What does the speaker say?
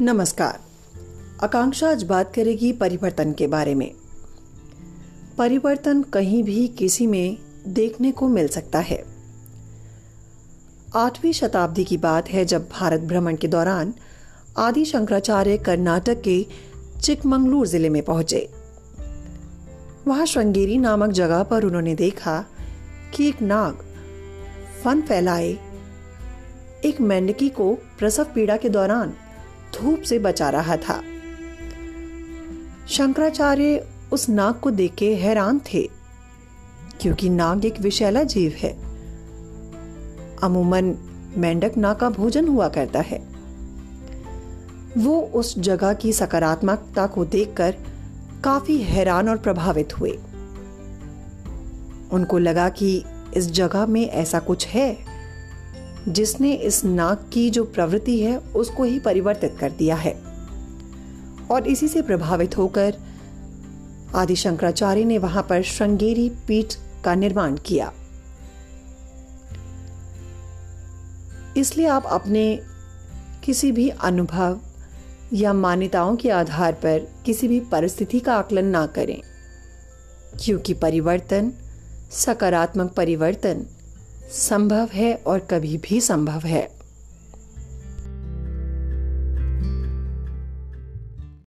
नमस्कार। आकांक्षा आज बात करेगी परिवर्तन के बारे में। परिवर्तन कहीं भी किसी में देखने को मिल सकता है। 8वीं शताब्दी की बात है, जब भारत भ्रमण के दौरान आदि शंकराचार्य कर्नाटक के चिकमगलूर जिले में पहुंचे। वहां श्रृंगेरी नामक जगह पर उन्होंने देखा कि एक नाग फन फैलाए एक मेंढकी को प्रसव पीड़ा के दौरान धूप से बचा रहा था। शंकराचार्य उस नाग को देख के हैरान थे, क्योंकि नाग एक विषैला जीव है। अमूमन मेंढक नाग का भोजन हुआ करता है। वो उस जगह की सकारात्मकता को देखकर काफी हैरान और प्रभावित हुए। उनको लगा कि इस जगह में ऐसा कुछ है जिसने इस नाग की जो प्रवृत्ति है उसको ही परिवर्तित कर दिया है। और इसी से प्रभावित होकर आदि शंकराचार्य ने वहां पर श्रृंगेरी पीठ का निर्माण किया। इसलिए आप अपने किसी भी अनुभव या मान्यताओं के आधार पर किसी भी परिस्थिति का आकलन ना करें, क्योंकि परिवर्तन, सकारात्मक परिवर्तन संभव है और कभी भी संभव है।